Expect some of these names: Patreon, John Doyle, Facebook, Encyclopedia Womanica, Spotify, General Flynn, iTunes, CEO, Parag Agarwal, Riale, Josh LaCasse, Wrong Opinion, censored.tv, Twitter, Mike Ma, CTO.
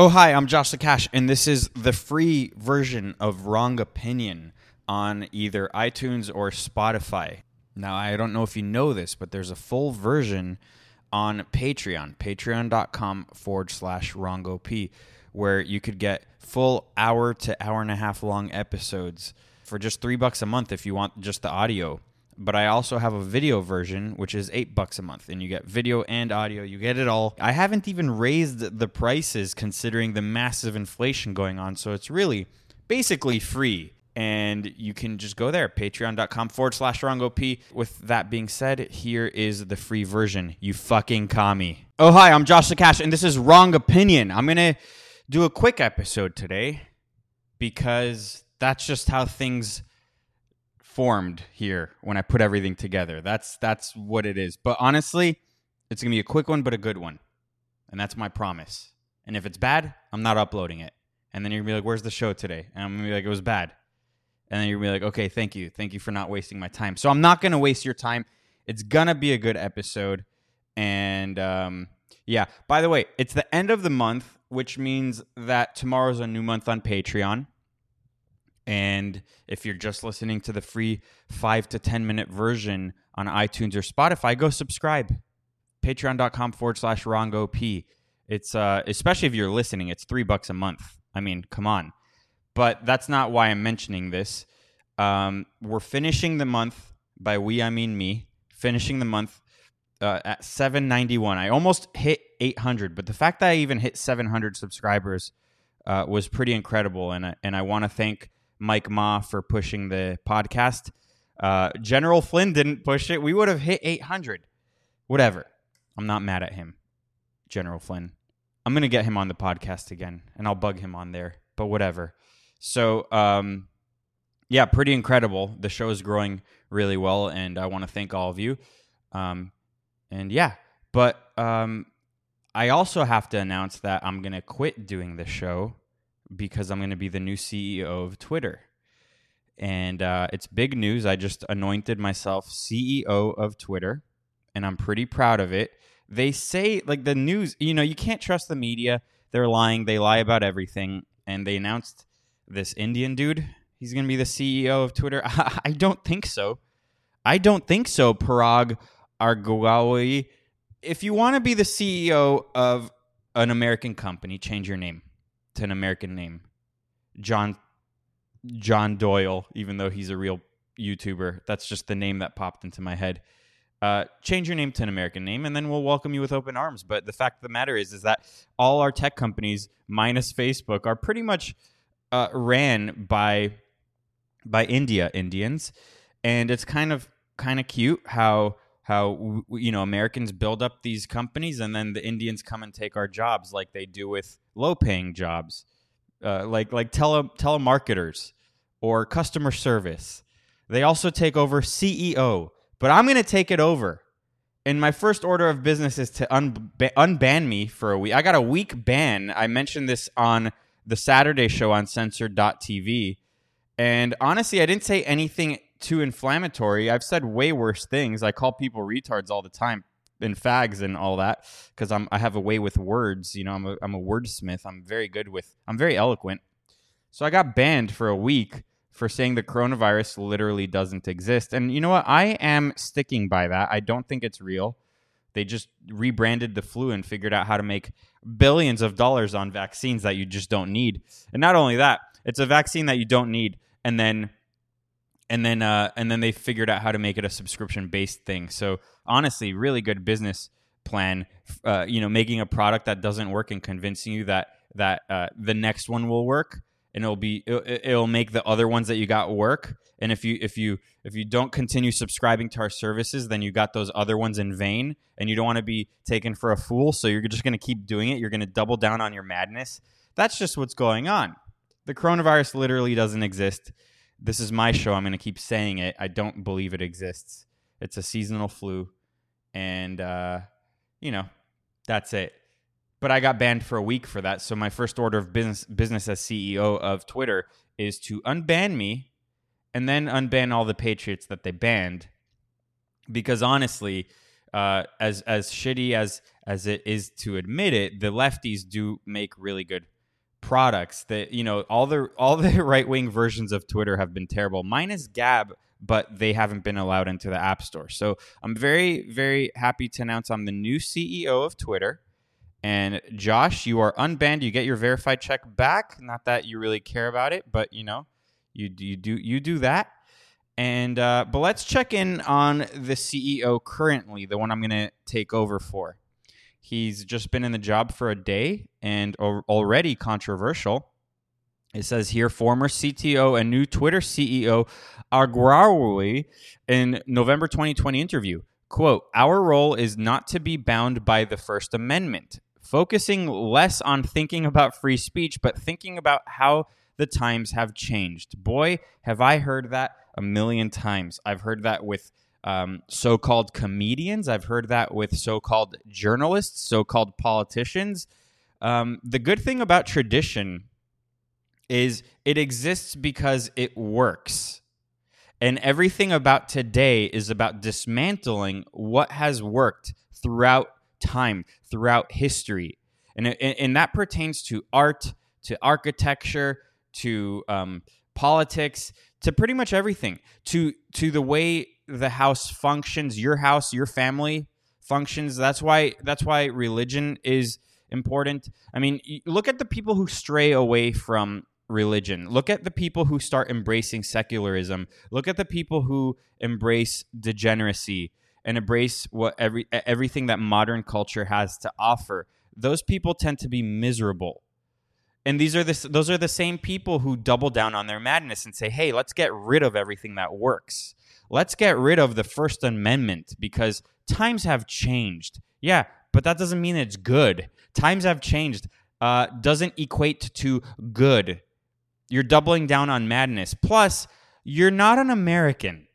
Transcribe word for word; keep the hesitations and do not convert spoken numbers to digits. Oh, hi, I'm Josh LaCasse, and this is the free version of Wrong Opinion on either iTunes or Spotify. Now, I don't know if you know this, but there's a full version on Patreon, patreon.com forward slash wrongop, where you could get full hour to hour and a half long episodes for just three bucks a month if you want just the audio. But I also have a video version, which is eight bucks a month, and you get video and audio. You get it all. I haven't even raised the prices considering the massive inflation going on, so it's really basically free. And you can just go there, patreon.com forward slash wrongop. With that being said, here is the free version, you fucking commie. Oh, hi, I'm Josh LaCasse, and this is Wrong Opinion. I'm going to do a quick episode today because that's just how things formed here when I put everything together. That's that's what it is. But honestly, it's going to be a quick one, but a good one. And that's my promise. And if it's bad, I'm not uploading it. And then you're going to be like, where's the show today? And I'm going to be like, it was bad. And then you're going to be like, okay, thank you. Thank you for not wasting my time. So I'm not going to waste your time. It's going to be a good episode. And um, yeah, by the way, it's the end of the month, which means that tomorrow's a new month on Patreon. And if you're just listening to the free five to ten minute version on iTunes or Spotify, go subscribe. Patreon.com forward slash wrongop. It's, uh, especially if you're listening, it's three bucks a month. I mean, come on. But that's not why I'm mentioning this. Um, we're finishing the month, by we, I mean me, finishing the month uh, at seven ninety-one. I almost hit eight hundred, but the fact that I even hit seven hundred subscribers uh, was pretty incredible. And I, and I want to thank Mike Ma for pushing the podcast. Uh, General Flynn didn't push it. We would have hit eight hundred. Whatever. I'm not mad at him, General Flynn. I'm going to get him on the podcast again, and I'll bug him on there, but whatever. So, um, yeah, pretty incredible. The show is growing really well, and I want to thank all of you. Um, and, yeah, but um, I also have to announce that I'm going to quit doing the show because I'm going to be the new C E O of Twitter. And uh, it's big news. I just anointed myself C E O of Twitter, and I'm pretty proud of it. They say, like, the news, you know, you can't trust the media. They're lying. They lie about everything. And they announced this Indian dude, he's going to be the C E O of Twitter. I, I don't think so. I don't think so, Parag Agarwal. If you want to be the C E O of an American company, change your name. An American name, John John Doyle, even though he's a real YouTuber. That's just the name that popped into my head. Uh, change your name to an American name, and then we'll welcome you with open arms. But the fact of the matter is, is that all our tech companies, minus Facebook, are pretty much uh, ran by by India Indians, and it's kind of kind of cute how how you know Americans build up these companies, and then the Indians come and take our jobs, like they do with low-paying jobs, uh, like like tele, telemarketers or customer service. They also take over C E O, but I'm going to take it over. And my first order of business is to un- unban me for a week. I got a week ban. I mentioned this on the Saturday show on censored dot t v. And honestly, I didn't say anything too inflammatory. I've said way worse things. I call people retards all the time, and fags and all that, because I'm I have a way with words. You know, I'm a I'm a wordsmith. I'm very good with I'm very eloquent. So I got banned for a week for saying the coronavirus literally doesn't exist. And you know what? I am sticking by that. I don't think it's real. They just rebranded the flu and figured out how to make billions of dollars on vaccines that you just don't need. And not only that, it's a vaccine that you don't need, and then And then uh, and then they figured out how to make it a subscription-based thing. So honestly, really good business plan, uh, you know, making a product that doesn't work and convincing you that that uh, the next one will work, and it'll be it'll, it'll make the other ones that you got work. And if you if you if you don't continue subscribing to our services, then you got those other ones in vain, and you don't want to be taken for a fool. So you're just going to keep doing it. You're going to double down on your madness. That's just what's going on. The coronavirus literally doesn't exist. This is my show. I'm going to keep saying it. I don't believe it exists. It's a seasonal flu. And, uh, you know, that's it. But I got banned for a week for that. So my first order of business business as C E O of Twitter is to unban me and then unban all the patriots that they banned. Because honestly, uh, as as shitty as as it is to admit it, the lefties do make really good products. That, you know, all the all the right-wing versions of Twitter have been terrible, minus Gab, but they haven't been allowed into the App Store. So I'm very, very happy to announce I'm the new C E O of Twitter. And Josh, you are unbanned. You get your verified check back. Not that you really care about it, but, you know, you, you do you do that. And uh, but let's check in on the C E O currently, the one I'm going to take over for. He's just been in the job for a day and already controversial. It says here, former C T O and new Twitter C E O Agarwal in November twenty twenty interview. Quote, our role is not to be bound by the First Amendment, focusing less on thinking about free speech, but thinking about how the times have changed. Boy, have I heard that a million times. I've heard that with um, so-called comedians. I've heard that with so-called journalists, so-called politicians. Um, the good thing about tradition is it exists because it works. And everything about today is about dismantling what has worked throughout time, throughout history. And, and that pertains to art, to architecture, to um, politics, to pretty much everything, to to the way the house functions, your house, your family functions. That's why that's why religion is important. I mean, look at the people who stray away from religion. Look at the people who start embracing secularism. Look at the people who embrace degeneracy and embrace what every everything that modern culture has to offer. Those people tend to be miserable. And these are the, those are the same people who double down on their madness and say, hey, let's get rid of everything that works. Let's get rid of the First Amendment because times have changed. Yeah, but that doesn't mean it's good. Times have changed uh, doesn't equate to good. You're doubling down on madness. Plus, you're not an American.